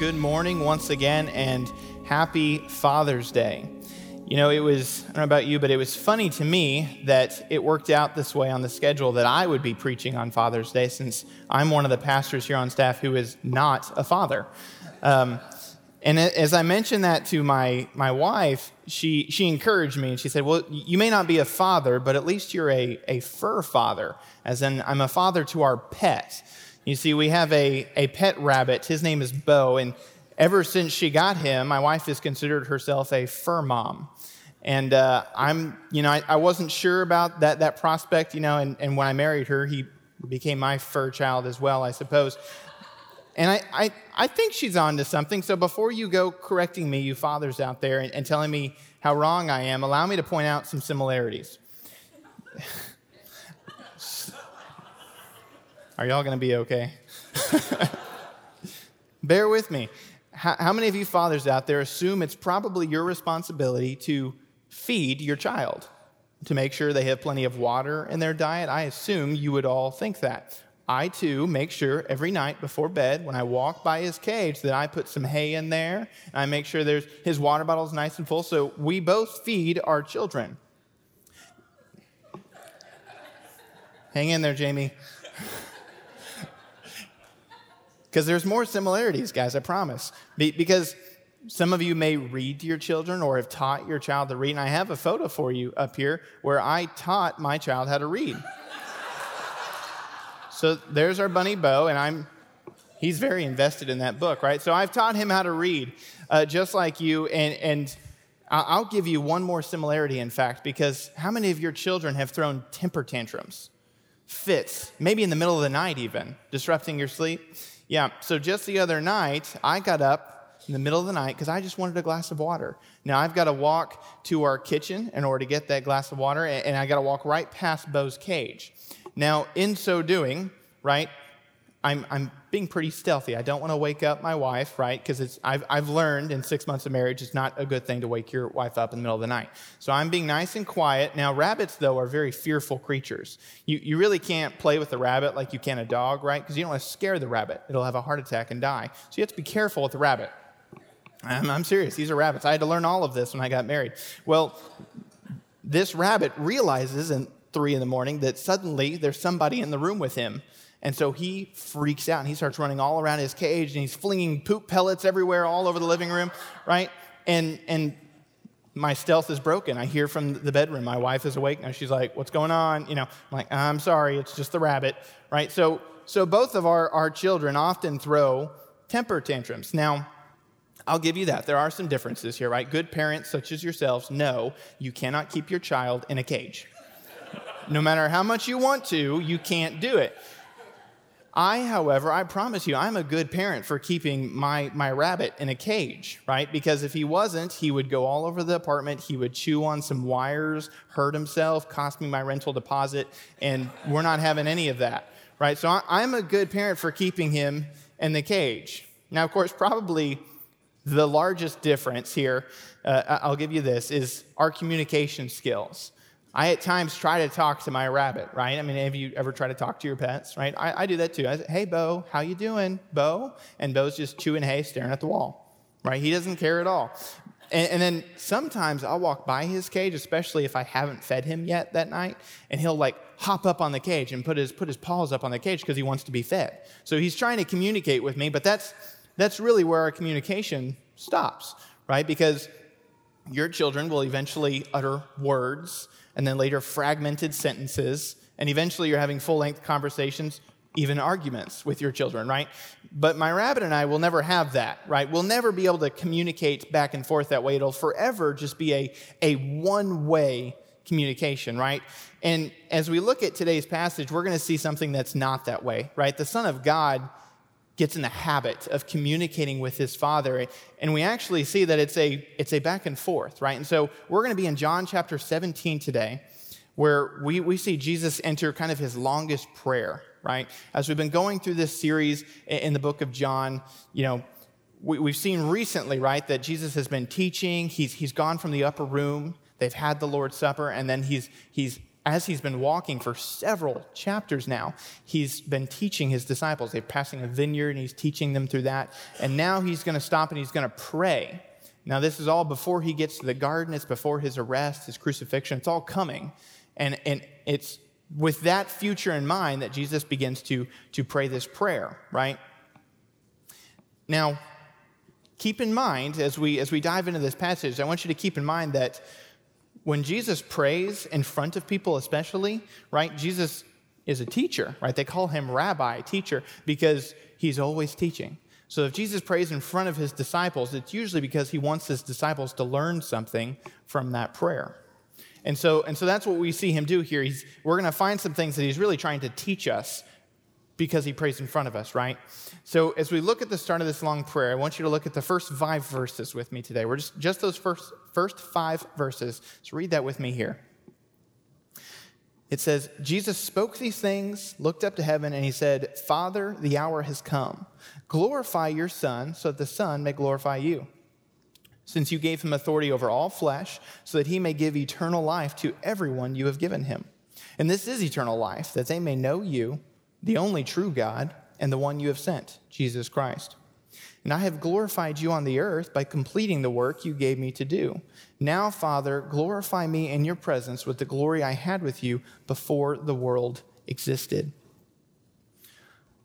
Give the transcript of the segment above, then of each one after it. good morning once again, and happy Father's Day. You know, I don't know about you, but it was funny to me that it worked out this way on the schedule that I would be preaching on Father's Day, since I'm one of the pastors here on staff who is not a father. And as I mentioned that to my wife, she encouraged me, and she said, well, you may not be a father, but at least you're a fur father, as in I'm a father to our pet. You see, we have a pet rabbit. His name is Bo, and ever since she got him, my wife has considered herself a fur mom. And I wasn't sure about that prospect, and when I married her, he became my fur child as well, I suppose. And I think she's on to something. So before you go correcting me, you fathers out there, and telling me how wrong I am, allow me to point out some similarities. Are y'all going to be okay? Bear with me. How many of you fathers out there assume it's probably your responsibility to feed your child, to make sure they have plenty of water in their diet? I assume you would all think that. I, too, make sure every night before bed when I walk by his cage that I put some hay in there, and I make sure his water bottle is nice and full, so we both feed our children. Hang in there, Jamie. Because there's more similarities, guys, I promise. Because some of you may read to your children or have taught your child to read, and I have a photo for you up here where I taught my child how to read. So there's our bunny Bo, and he's very invested in that book, right? So I've taught him how to read, just like you, and I'll give you one more similarity, in fact, because how many of your children have thrown temper tantrums, fits, maybe in the middle of the night even, disrupting your sleep? Yeah, so just the other night, I got up in the middle of the night because I just wanted a glass of water. Now, I've got to walk to our kitchen in order to get that glass of water, and I got to walk right past Bo's cage. Now, in so doing, right, I'm being pretty stealthy. I don't want to wake up my wife, right, because I've learned in 6 months of marriage it's not a good thing to wake your wife up in the middle of the night. So I'm being nice and quiet. Now, rabbits, though, are very fearful creatures. You really can't play with a rabbit like you can a dog, right, because you don't want to scare the rabbit. It'll have a heart attack and die. So you have to be careful with the rabbit. I'm serious. These are rabbits. I had to learn all of this when I got married. Well, this rabbit realizes and 3 a.m. that suddenly there's somebody in the room with him. And so he freaks out, and he starts running all around his cage, and he's flinging poop pellets everywhere all over the living room, right? And my stealth is broken. I hear from the bedroom. My wife is awake, and she's like, what's going on? You know, I'm like, I'm sorry, it's just the rabbit, right? So both of our children often throw temper tantrums. Now, I'll give you that. There are some differences here, right? Good parents such as yourselves know you cannot keep your child in a cage. No matter how much you want to, you can't do it. I promise you, I'm a good parent for keeping my rabbit in a cage, right? Because if he wasn't, he would go all over the apartment, he would chew on some wires, hurt himself, cost me my rental deposit, and we're not having any of that, right? So I'm a good parent for keeping him in the cage. Now, of course, probably the largest difference here, I'll give you this, is our communication skills. I at times try to talk to my rabbit, right? I mean, have you ever tried to talk to your pets, right? I do that too. I say, hey, Bo, how you doing, Bo? And Bo's just chewing hay, staring at the wall, right? He doesn't care at all. And then sometimes I'll walk by his cage, especially if I haven't fed him yet that night, and he'll like hop up on the cage and put his paws up on the cage because he wants to be fed. So he's trying to communicate with me, but that's really where our communication stops, right? Because your children will eventually utter words and then later fragmented sentences, and eventually you're having full-length conversations, even arguments with your children, right? But my rabbit and I will never have that, right? We'll never be able to communicate back and forth that way. It'll forever just be a one-way communication, right? And as we look at today's passage, we're going to see something that's not that way, right? The Son of God gets in the habit of communicating with his Father, and we actually see that it's a back and forth, right? And so we're going to be in John chapter 17 today, where we see Jesus enter kind of his longest prayer, right? As we've been going through this series in the book of John, you know, we've seen recently, right, that Jesus has been teaching. He's gone from the upper room. They've had the Lord's Supper, and then he's as he's been walking for several chapters now, he's been teaching his disciples. They're passing a vineyard, and he's teaching them through that. And now he's going to stop, and he's going to pray. Now, this is all before he gets to the garden. It's before his arrest, his crucifixion. It's all coming. And it's with that future in mind that Jesus begins to pray this prayer, right? Now, keep in mind, as we dive into this passage, I want you to keep in mind that when Jesus prays in front of people especially, right, Jesus is a teacher, right? They call him rabbi, teacher, because he's always teaching. So if Jesus prays in front of his disciples, it's usually because he wants his disciples to learn something from that prayer. And so that's what we see him do here. We're going to find some things that he's really trying to teach us because he prays in front of us, right? So as we look at the start of this long prayer, I want you to look at the first 5 verses with me today. We're just those first 5 verses. So read that with me here. It says, Jesus spoke these things, looked up to heaven, and he said, Father, the hour has come. Glorify your Son so that the Son may glorify you, since you gave him authority over all flesh, so that he may give eternal life to everyone you have given him. And this is eternal life, that they may know you, the only true God, and the one you have sent, Jesus Christ. And I have glorified you on the earth by completing the work you gave me to do. Now, Father, glorify me in your presence with the glory I had with you before the world existed.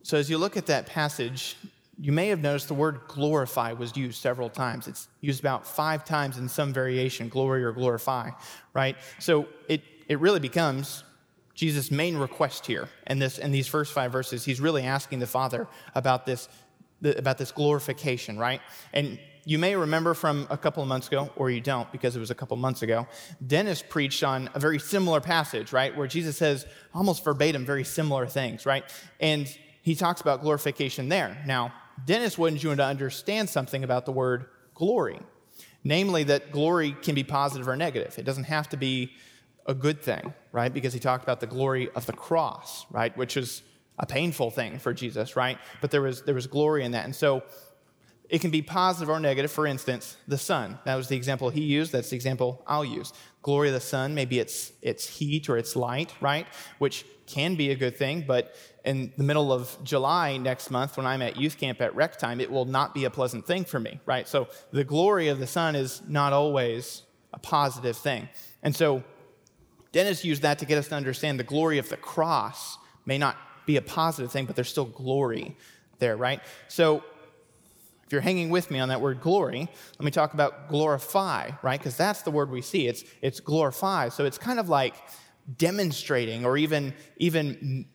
So as you look at that passage, you may have noticed the word glorify was used several times. It's used about 5 times in some variation, glory or glorify, right? So it really becomes Jesus' main request here in these first 5 verses. He's really asking the Father about this glorification, right? And you may remember from a couple of months ago, or you don't because it was a couple of months ago, Dennis preached on a very similar passage, right, where Jesus says almost verbatim very similar things, right? And he talks about glorification there. Now, Dennis wanted you to understand something about the word glory, namely that glory can be positive or negative. It doesn't have to be a good thing, right? Because he talked about the glory of the cross, right? Which is a painful thing for Jesus, right? But there was glory in that. And so it can be positive or negative. For instance, the sun. That was the example he used. That's the example I'll use. Glory of the sun, maybe it's heat or it's light, right? Which can be a good thing, but in the middle of July next month when I'm at youth camp at rec time, it will not be a pleasant thing for me, right? So the glory of the sun is not always a positive thing. And so Dennis used that to get us to understand the glory of the cross may not be a positive thing, but there's still glory there, right? So if you're hanging with me on that word glory, let me talk about glorify, right? Because that's the word we see. It's glorify. So it's kind of like demonstrating or even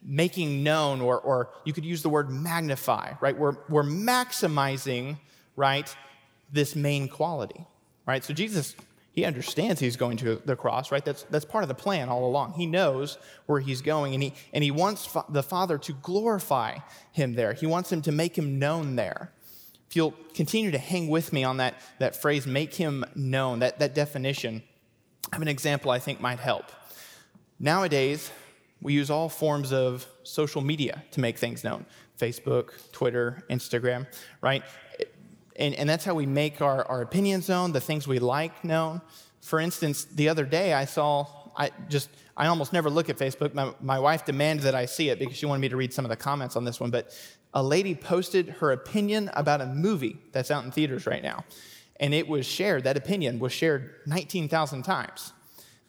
making known, or you could use the word magnify, right? We're maximizing, right, this main quality, right? So Jesus, he understands he's going to the cross, right? That's part of the plan all along. He knows where he's going, and he wants the Father to glorify him there. He wants him to make him known there. If you'll continue to hang with me on that phrase, make him known, that definition, I have an example I think might help. Nowadays, we use all forms of social media to make things known. Facebook, Twitter, Instagram, right? And that's how we make our opinions known, the things we like known. For instance, the other day I almost never look at Facebook. My wife demanded that I see it because she wanted me to read some of the comments on this one. But a lady posted her opinion about a movie that's out in theaters right now. And it was shared, that opinion was shared 19,000 times.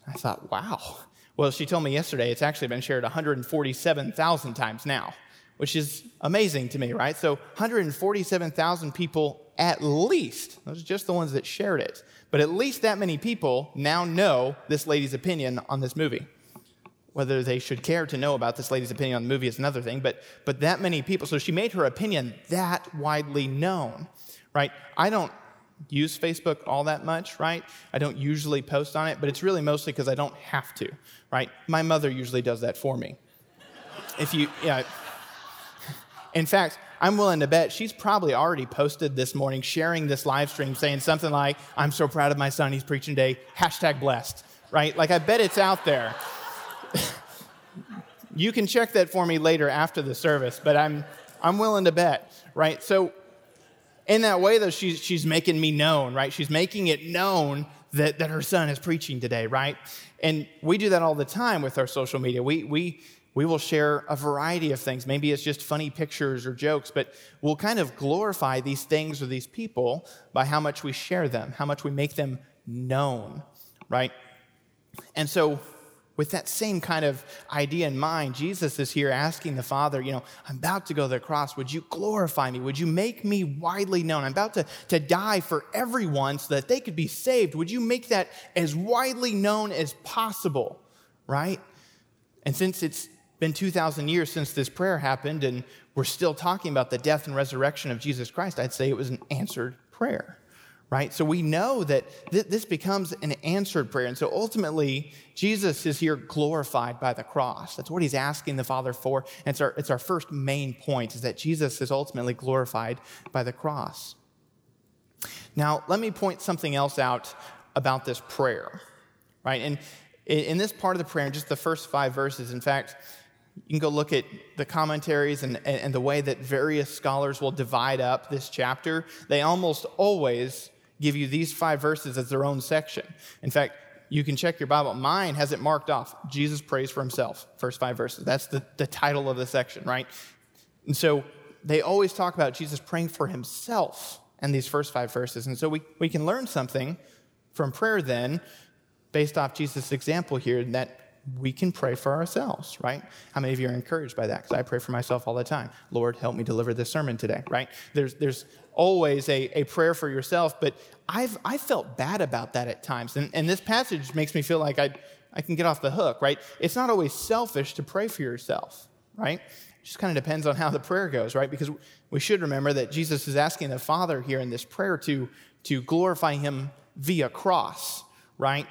I thought, wow. Well, she told me yesterday it's actually been shared 147,000 times now, which is amazing to me, right? So 147,000 people at least, those are just the ones that shared it, but at least that many people now know this lady's opinion on this movie. Whether they should care to know about this lady's opinion on the movie is another thing, but that many people, so she made her opinion that widely known, right? I don't use Facebook all that much, right? I don't usually post on it, but it's really mostly because I don't have to, right? My mother usually does that for me. In fact, I'm willing to bet she's probably already posted this morning, sharing this live stream, saying something like, I'm so proud of my son, he's preaching today, #blessed, right? Like, I bet it's out there. You can check that for me later after the service, but I'm willing to bet, right? So in that way, though, she's making me known, right? She's making it known that her son is preaching today, right? And we do that all the time with our social media. We will share a variety of things. Maybe it's just funny pictures or jokes, but we'll kind of glorify these things or these people by how much we share them, how much we make them known, right? And so with that same kind of idea in mind, Jesus is here asking the Father, you know, I'm about to go to the cross. Would you glorify me? Would you make me widely known? I'm about to die for everyone so that they could be saved. Would you make that as widely known as possible, right? And since it's been 2,000 years since this prayer happened, and we're still talking about the death and resurrection of Jesus Christ, I'd say it was an answered prayer, right? So we know that this becomes an answered prayer. And so ultimately, Jesus is here glorified by the cross. That's what he's asking the Father for. And it's our first main point, is that Jesus is ultimately glorified by the cross. Now, let me point something else out about this prayer, right? And in this part of the prayer, in just the first 5 verses, in fact, you can go look at the commentaries and the way that various scholars will divide up this chapter. They almost always give you these 5 verses as their own section. In fact, you can check your Bible. Mine has it marked off. Jesus prays for himself, first 5 verses. That's the title of the section, right? And so they always talk about Jesus praying for himself in these first 5 verses. And so we can learn something from prayer then, based off Jesus' example here, that we can pray for ourselves, right? How many of you are encouraged by that? Because I pray for myself all the time. Lord, help me deliver this sermon today, right? There's always a prayer for yourself, but I felt bad about that at times. And this passage makes me feel like I can get off the hook, right? It's not always selfish to pray for yourself, right? It just kind of depends on how the prayer goes, right? Because we should remember that Jesus is asking the Father here in this prayer to glorify him via cross, right?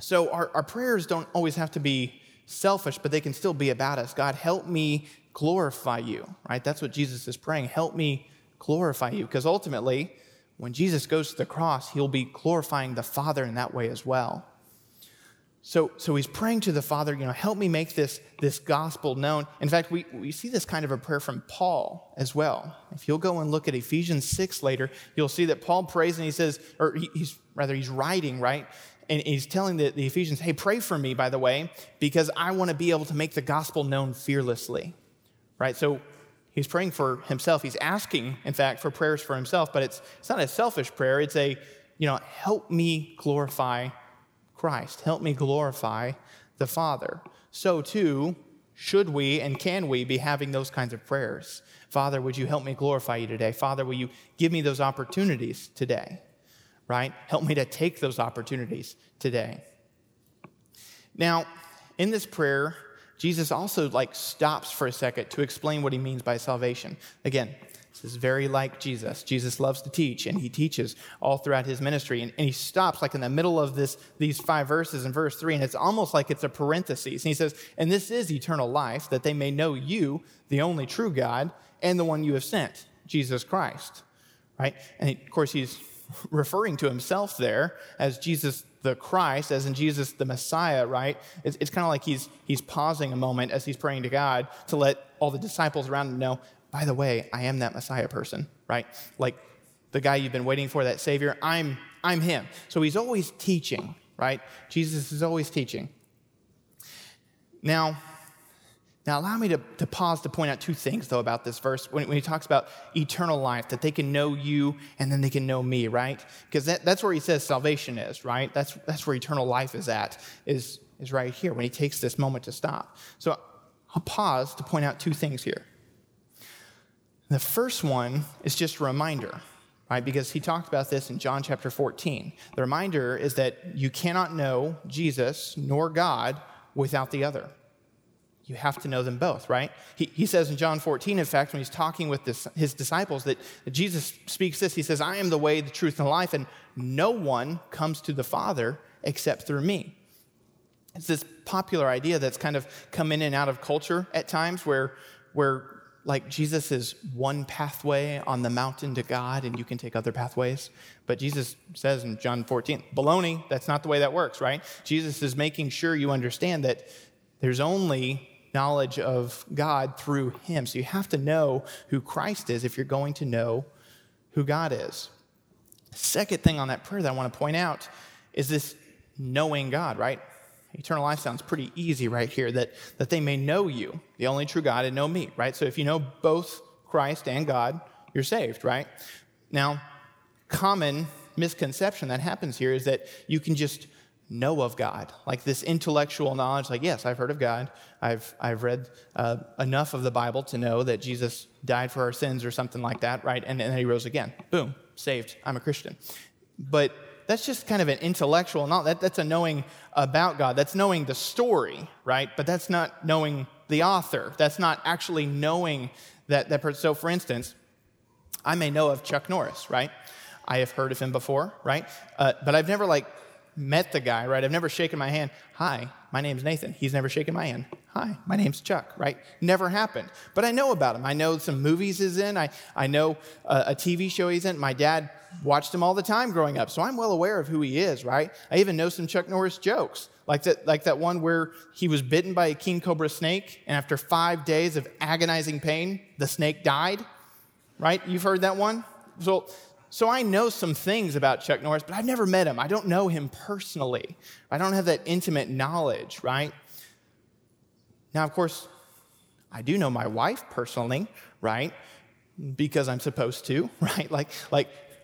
So our prayers don't always have to be selfish, but they can still be about us. God, help me glorify you, right? That's what Jesus is praying. Help me glorify you. Because ultimately, when Jesus goes to the cross, he'll be glorifying the Father in that way as well. So he's praying to the Father, you know, help me make this gospel known. In fact, we see this kind of a prayer from Paul as well. If you'll go and look at Ephesians 6 later, you'll see that Paul prays and he says, or he's writing, right? And he's telling the Ephesians, hey, pray for me, by the way, because I want to be able to make the gospel known fearlessly, right? So he's praying for himself. He's asking, in fact, for prayers for himself, but it's not a selfish prayer. It's a, you know, help me glorify Christ. Help me glorify the Father. So too, should we and can we be having those kinds of prayers? Father, would you help me glorify you today? Father, will you give me those opportunities today? Right? Help me to take those opportunities today. Now, in this prayer, Jesus also stops for a second to explain what he means by salvation. Again, this is very like Jesus. Jesus loves to teach, and he teaches all throughout his ministry. And he stops in the middle of these 5 verses in verse 3, and it's almost like it's a parenthesis. And he says, and this is eternal life, that they may know you, the only true God, and the one you have sent, Jesus Christ. Right? And of course, he's referring to himself there as Jesus the Christ, as in Jesus the Messiah, right? It's kind of like he's pausing a moment as he's praying to God to let all the disciples around him know, by the way, I am that Messiah person, right? Like the guy you've been waiting for, that Savior, I'm him. So he's always teaching, right? Jesus is always teaching. Now allow me to pause to point out 2 things, though, about this verse. When he talks about eternal life, that they can know you and then they can know me, right? Because that's where he says salvation is, right? That's where eternal life is at, is right here when he takes this moment to stop. So I'll pause to point out 2 things here. The first one is just a reminder, right? Because he talked about this in John chapter 14. The reminder is that you cannot know Jesus nor God without the other. You have to know them both, right? He says in John 14, in fact, when he's talking with his disciples, that Jesus speaks this. He says, I am the way, the truth, and the life, and no one comes to the Father except through me. It's this popular idea that's kind of come in and out of culture at times where Jesus is one pathway on the mountain to God, and you can take other pathways. But Jesus says in John 14, baloney, that's not the way that works, right? Jesus is making sure you understand that there's only knowledge of God through him. So you have to know who Christ is if you're going to know who God is. The second thing on that prayer that I want to point out is this knowing God, right? Eternal life sounds pretty easy right here, that they may know you, the only true God, and know me, right? So if you know both Christ and God, you're saved, right? Now, common misconception that happens here is that you can just know of God, like this intellectual knowledge, like, yes, I've heard of God. I've read enough of the Bible to know that Jesus died for our sins or something like that, right? And then he rose again. Boom, saved. I'm a Christian. But that's just kind of an intellectual knowledge. That's a knowing about God. That's knowing the story, right? But that's not knowing the author. That's not actually knowing that person. So, for instance, I may know of Chuck Norris, right? I have heard of him before, right? But I've never, met the guy, right? I've never shaken my hand. Hi, my name's Nathan. He's never shaken my hand. Hi, my name's Chuck, right? Never happened. But I know about him. I know some movies he's in. I know a TV show he's in. My dad watched him all the time growing up, so I'm well aware of who he is, right? I even know some Chuck Norris jokes, like that one where he was bitten by a king cobra snake, and after 5 days of agonizing pain, the snake died, right? You've heard that one? So I know some things about Chuck Norris, but I've never met him. I don't know him personally. I don't have that intimate knowledge, right? Now, of course, I do know my wife personally, right? Because I'm supposed to, right? Like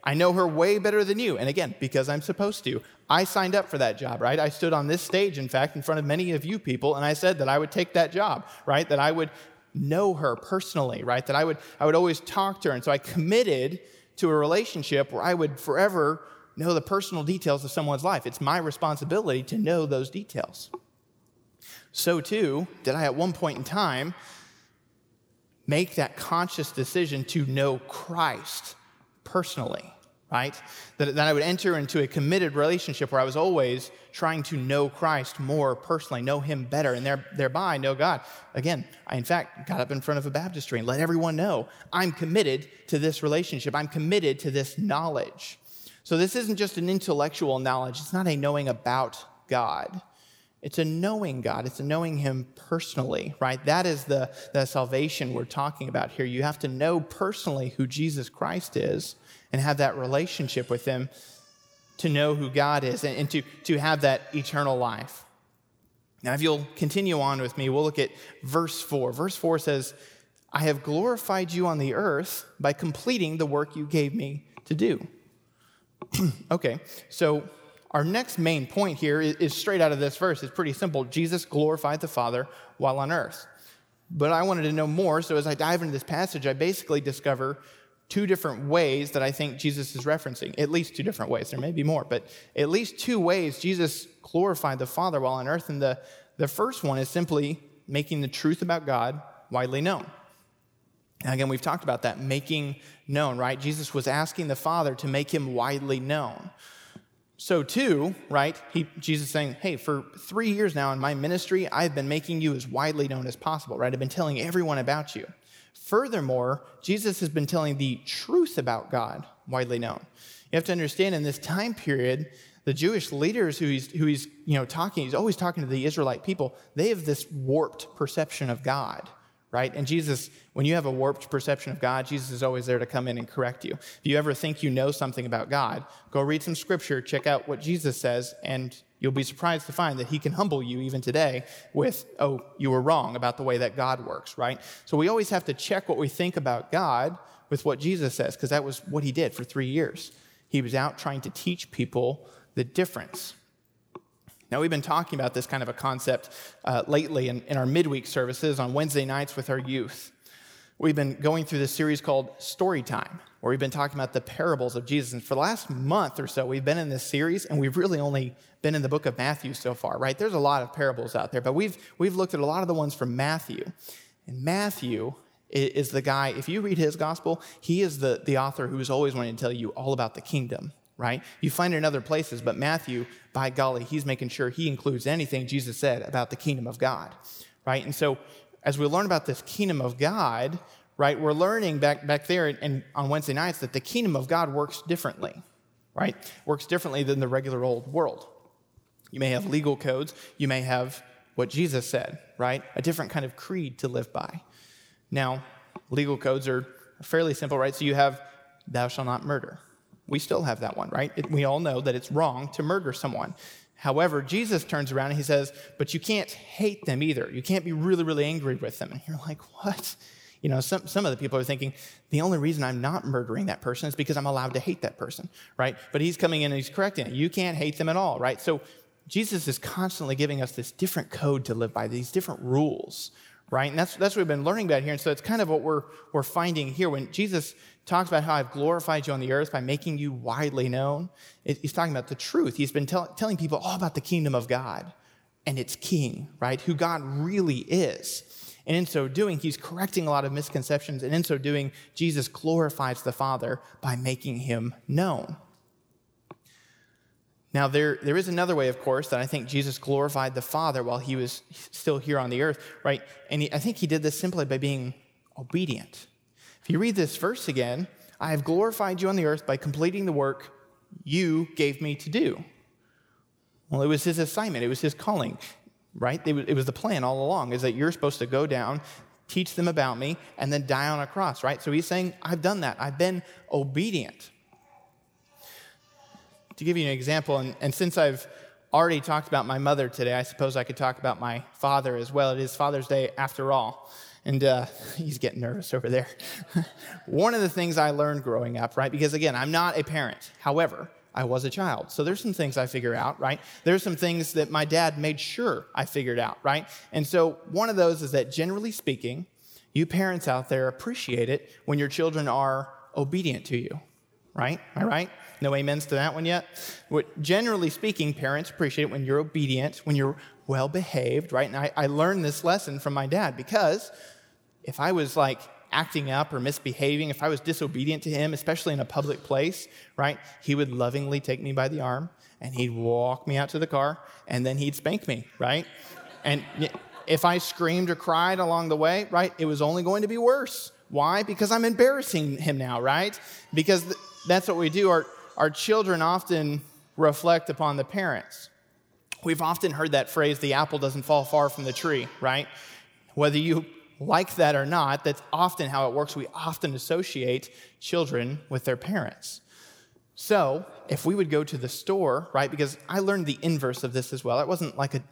I know her way better than you. And again, because I'm supposed to. I signed up for that job, right? I stood on this stage, in fact, in front of many of you people, and I said that I would take that job, right? That I would know her personally, right? That I would always talk to her. And so I committed to a relationship where I would forever know the personal details of someone's life. It's my responsibility to know those details. So too, did I at one point in time make that conscious decision to know Christ personally, right? That I would enter into a committed relationship where I was always trying to know Christ more personally, know him better, and thereby know God. Again, I in fact got up in front of a baptistry and let everyone know I'm committed to this relationship. I'm committed to this knowledge. So this isn't just an intellectual knowledge. It's not a knowing about God. It's a knowing God. It's a knowing him personally, right? That is the salvation we're talking about here. You have to know personally who Jesus Christ is and have that relationship with him to know who God is and to have that eternal life. Now, if you'll continue on with me, we'll look at verse 4. Verse 4 says, I have glorified you on the earth by completing the work you gave me to do. Okay, so our next main point here is straight out of this verse. It's pretty simple. Jesus glorified the Father while on earth. But I wanted to know more, so as I dive into this passage, I basically discover two different ways that I think Jesus is referencing, at least two different ways. There may be more, but at least two ways Jesus glorified the Father while on earth. And the first one is simply making the truth about God widely known. And again, we've talked about that, making known, right? Jesus was asking the Father to make him widely known. So too, right, Jesus saying, hey, for 3 years now in my ministry, I've been making you as widely known as possible, right? I've been telling everyone about you. Furthermore, Jesus has been telling the truth about God widely known. You have to understand, in this time period, the Jewish leaders he's always talking to the Israelite people, they have this warped perception of God, right? And Jesus, when you have a warped perception of God, Jesus is always there to come in and correct you. If you ever think you know something about God, go read some scripture, check out what Jesus says, and you'll be surprised to find that he can humble you even today with, oh, you were wrong about the way that God works, right? So we always have to check what we think about God with what Jesus says, because that was what he did for 3 years. He was out trying to teach people the difference. Now, we've been talking about this kind of a concept lately in our midweek services on Wednesday nights with our youth. We've been going through this series called Storytime, where we've been talking about the parables of Jesus. And for the last month or so, we've been in this series, and we've really only been in the book of Matthew so far, right? There's a lot of parables out there, but we've looked at a lot of the ones from Matthew. And Matthew is the guy, if you read his gospel, he is the author who is always wanting to tell you all about the kingdom, right? You find it in other places, but Matthew, by golly, he's making sure he includes anything Jesus said about the kingdom of God, right? And so, as we learn about this kingdom of God, right, we're learning back there and on Wednesday nights that the kingdom of God works differently, right? Works differently than the regular old world. You may have legal codes. You may have what Jesus said, right? A different kind of creed to live by. Now, legal codes are fairly simple, right? So you have thou shalt not murder, We still have that one, right? We all know that it's wrong to murder someone. However, Jesus turns around and he says, but you can't hate them either. You can't be really, really angry with them. And you're like, what? You know, some of the people are thinking, the only reason I'm not murdering that person is because I'm allowed to hate that person, right? But he's coming in and he's correcting it. You can't hate them at all, right? So Jesus is constantly giving us this different code to live by, these different rules, right? And that's what we've been learning about here. And so it's kind of what we're finding here. When Jesus talks about how I've glorified you on the earth by making you widely known, he's talking about the truth. He's been telling people all about the kingdom of God and its king, right? Who God really is. And in so doing, he's correcting a lot of misconceptions. And in so doing, Jesus glorifies the Father by making him known. Now, there is another way, of course, that I think Jesus glorified the Father while he was still here on the earth, right? And I think he did this simply by being obedient. If you read this verse again, I have glorified you on the earth by completing the work you gave me to do. Well, it was his assignment. It was his calling. Right? It was the plan all along, is that you're supposed to go down, teach them about me, and then die on a cross, right? So he's saying, I've done that. I've been obedient. To give you an example, and since I've already talked about my mother today, I suppose I could talk about my father as well. It is Father's Day after all. And he's getting nervous over there. One of the things I learned growing up, right? Because again, I'm not a parent. However, I was a child. So there's some things I figure out, right? There's some things that my dad made sure I figured out, right? And so one of those is that generally speaking, you parents out there appreciate it when your children are obedient to you, right? Am I right? No amens to that one yet? Generally speaking, parents appreciate it when you're obedient, when you're well-behaved, right? And I learned this lesson from my dad, because if I was like acting up or misbehaving, if I was disobedient to him, especially in a public place, right, he would lovingly take me by the arm and he'd walk me out to the car and then he'd spank me, right? And if I screamed or cried along the way, right, it was only going to be worse. Why? Because I'm embarrassing him now, right? Because that's what we do. Our children often reflect upon the parents. We've often heard that phrase, the apple doesn't fall far from the tree, right? Whether you like that or not, that's often how it works. We often associate children with their parents. So if we would go to the store, right, because I learned the inverse of this as well. I wasn't like a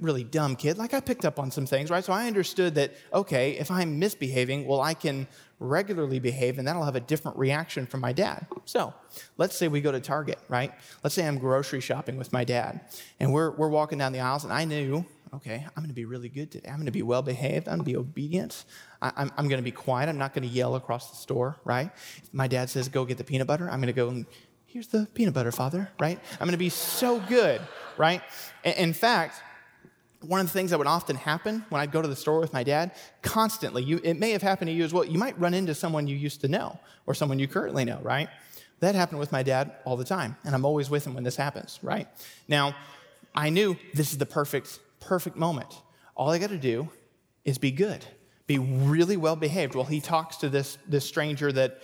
really dumb kid. Like, I picked up on some things, right? So I understood that, okay, if I'm misbehaving, well, I can regularly behave, and that'll have a different reaction from my dad. So let's say we go to Target, right? Let's say I'm grocery shopping with my dad, and we're walking down the aisles, and I knew, okay, I'm going to be really good today. I'm going to be well-behaved. I'm going to be obedient. I'm going to be quiet. I'm not going to yell across the store, right? If my dad says, go get the peanut butter, I'm going to go, and here's the peanut butter, Father, right? I'm going to be so good, right? In fact, one of the things that would often happen when I'd go to the store with my dad, constantly, it may have happened to you as well, you might run into someone you used to know or someone you currently know, right? That happened with my dad all the time, and I'm always with him when this happens, right? Now, I knew this is the perfect moment. All I got to do is be good, be really well-behaved. Well, he talks to this stranger that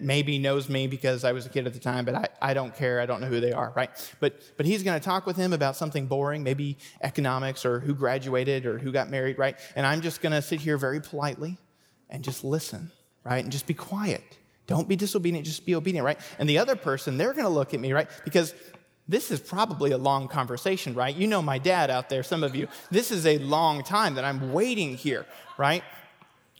maybe knows me because I was a kid at the time, but I don't care. I don't know who they are, right? But he's going to talk with him about something boring, maybe economics or who graduated or who got married, right? And I'm just going to sit here very politely and just listen, right? And just be quiet. Don't be disobedient. Just be obedient, right? And the other person, they're going to look at me, right? Because this is probably a long conversation, right? You know my dad out there, some of you. This is a long time that I'm waiting here, right?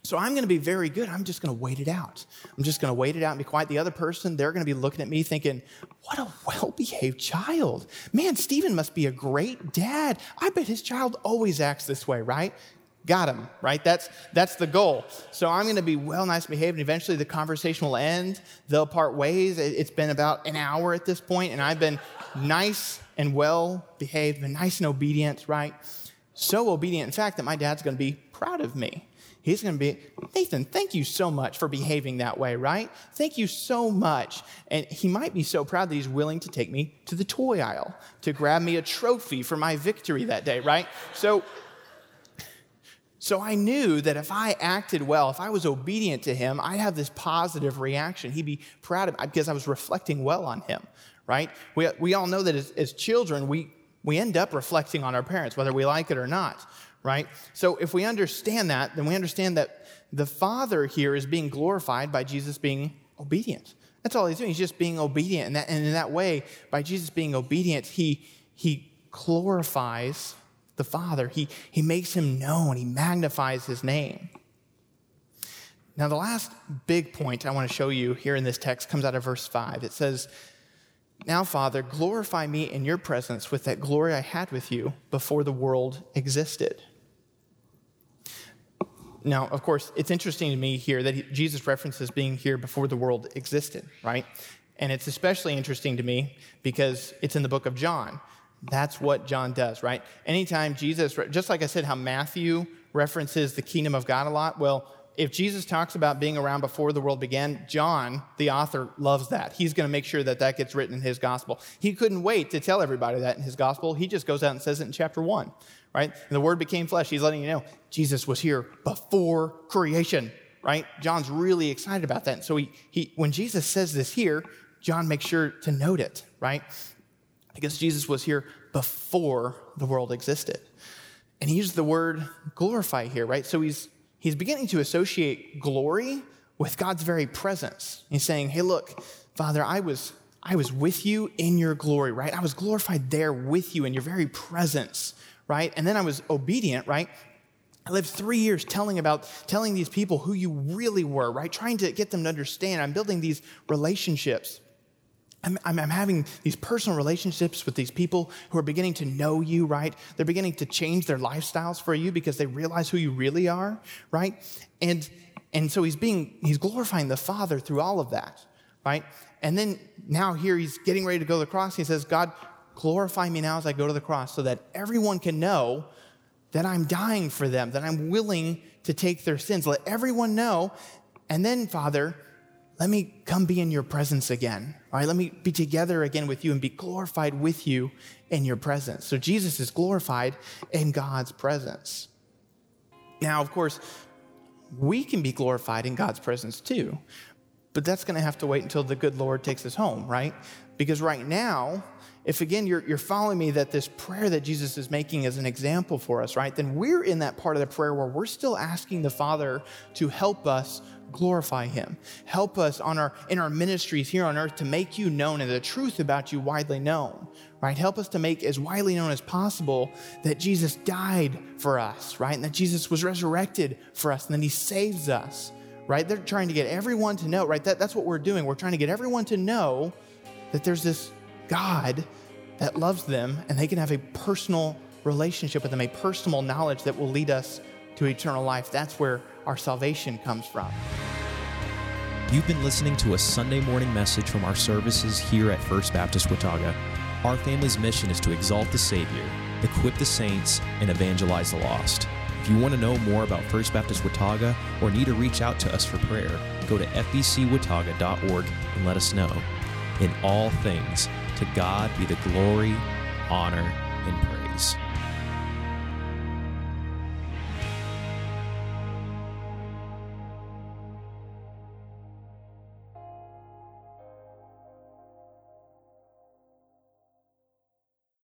So I'm going to be very good. I'm just going to wait it out. I'm just going to wait it out and be quiet. The other person, they're going to be looking at me thinking, what a well-behaved child. Man, Stephen must be a great dad. I bet his child always acts this way, right? Got him, right? That's the goal. So I'm going to be well, nice behaved, and eventually the conversation will end. They'll part ways. It's been about an hour at this point, and I've been nice and well behaved, been nice and obedient, right? So obedient, in fact, that my dad's going to be proud of me. He's going to be, Nathan, thank you so much for behaving that way, right? Thank you so much. And he might be so proud that he's willing to take me to the toy aisle to grab me a trophy for my victory that day, right? So I knew that if I acted well, if I was obedient to him, I'd have this positive reaction. He'd be proud of me because I was reflecting well on him, right? We all know that as children, we end up reflecting on our parents, whether we like it or not, right? So if we understand that, then we understand that the Father here is being glorified by Jesus being obedient, That's all he's doing. He's just being obedient. And in that way, by Jesus being obedient, he glorifies the Father. He makes him known. He magnifies his name. Now, the last big point I want to show you here in this text comes out of verse 5. It says, "Now, Father, glorify me in your presence with that glory I had with you before the world existed." Now, of course, it's interesting to me here that Jesus references being here before the world existed, right? And it's especially interesting to me because it's in the book of John. That's what John does, right? Anytime Jesus, just like I said, how Matthew references the kingdom of God a lot, well, if Jesus talks about being around before the world began, John, the author, loves that. He's going to make sure that that gets written in his gospel. He couldn't wait to tell everybody that in his gospel. He just goes out and says it in chapter 1, right? And the Word became flesh. He's letting you know Jesus was here before creation, right? John's really excited about that. And so he when Jesus says this here, John makes sure to note it, right? Because Jesus was here before the world existed. And he used the word glorify here, right? So He's beginning to associate glory with God's very presence. He's saying, hey, look, Father, I was with you in your glory, right? I was glorified there with you in your very presence, right? And then I was obedient, right? I lived 3 years telling these people who you really were, right? Trying to get them to understand. I'm building these relationships. I'm having these personal relationships with these people who are beginning to know you, right? They're beginning to change their lifestyles for you because they realize who you really are, right? And so he's glorifying the Father through all of that, right? And then now here he's getting ready to go to the cross. He says, God, glorify me now as I go to the cross so that everyone can know that I'm dying for them, that I'm willing to take their sins. Let everyone know. And then, Father, let me come be in your presence again, all right? Let me be together again with you and be glorified with you in your presence. So Jesus is glorified in God's presence. Now, of course, we can be glorified in God's presence too, but that's going to have to wait until the good Lord takes us home, right? Because right now, if again you're following me that this prayer that Jesus is making is an example for us, right? Then we're in that part of the prayer where we're still asking the Father to help us glorify him. Help us in our ministries here on earth to make you known and the truth about you widely known, right? Help us to make as widely known as possible that Jesus died for us, right? And that Jesus was resurrected for us and then he saves us, right? They're trying to get everyone to know, right? That's what we're doing. We're trying to get everyone to know that there's this God that loves them and they can have a personal relationship with him, a personal knowledge that will lead us to eternal life. That's where our salvation comes from. You've been listening to a Sunday morning message from our services here at First Baptist Watauga. Our family's mission is to exalt the Savior, equip the saints, and evangelize the lost. If you want to know more about First Baptist Watauga or need to reach out to us for prayer, go to fbcwatauga.org and let us know. In all things, to God be the glory, honor, and praise.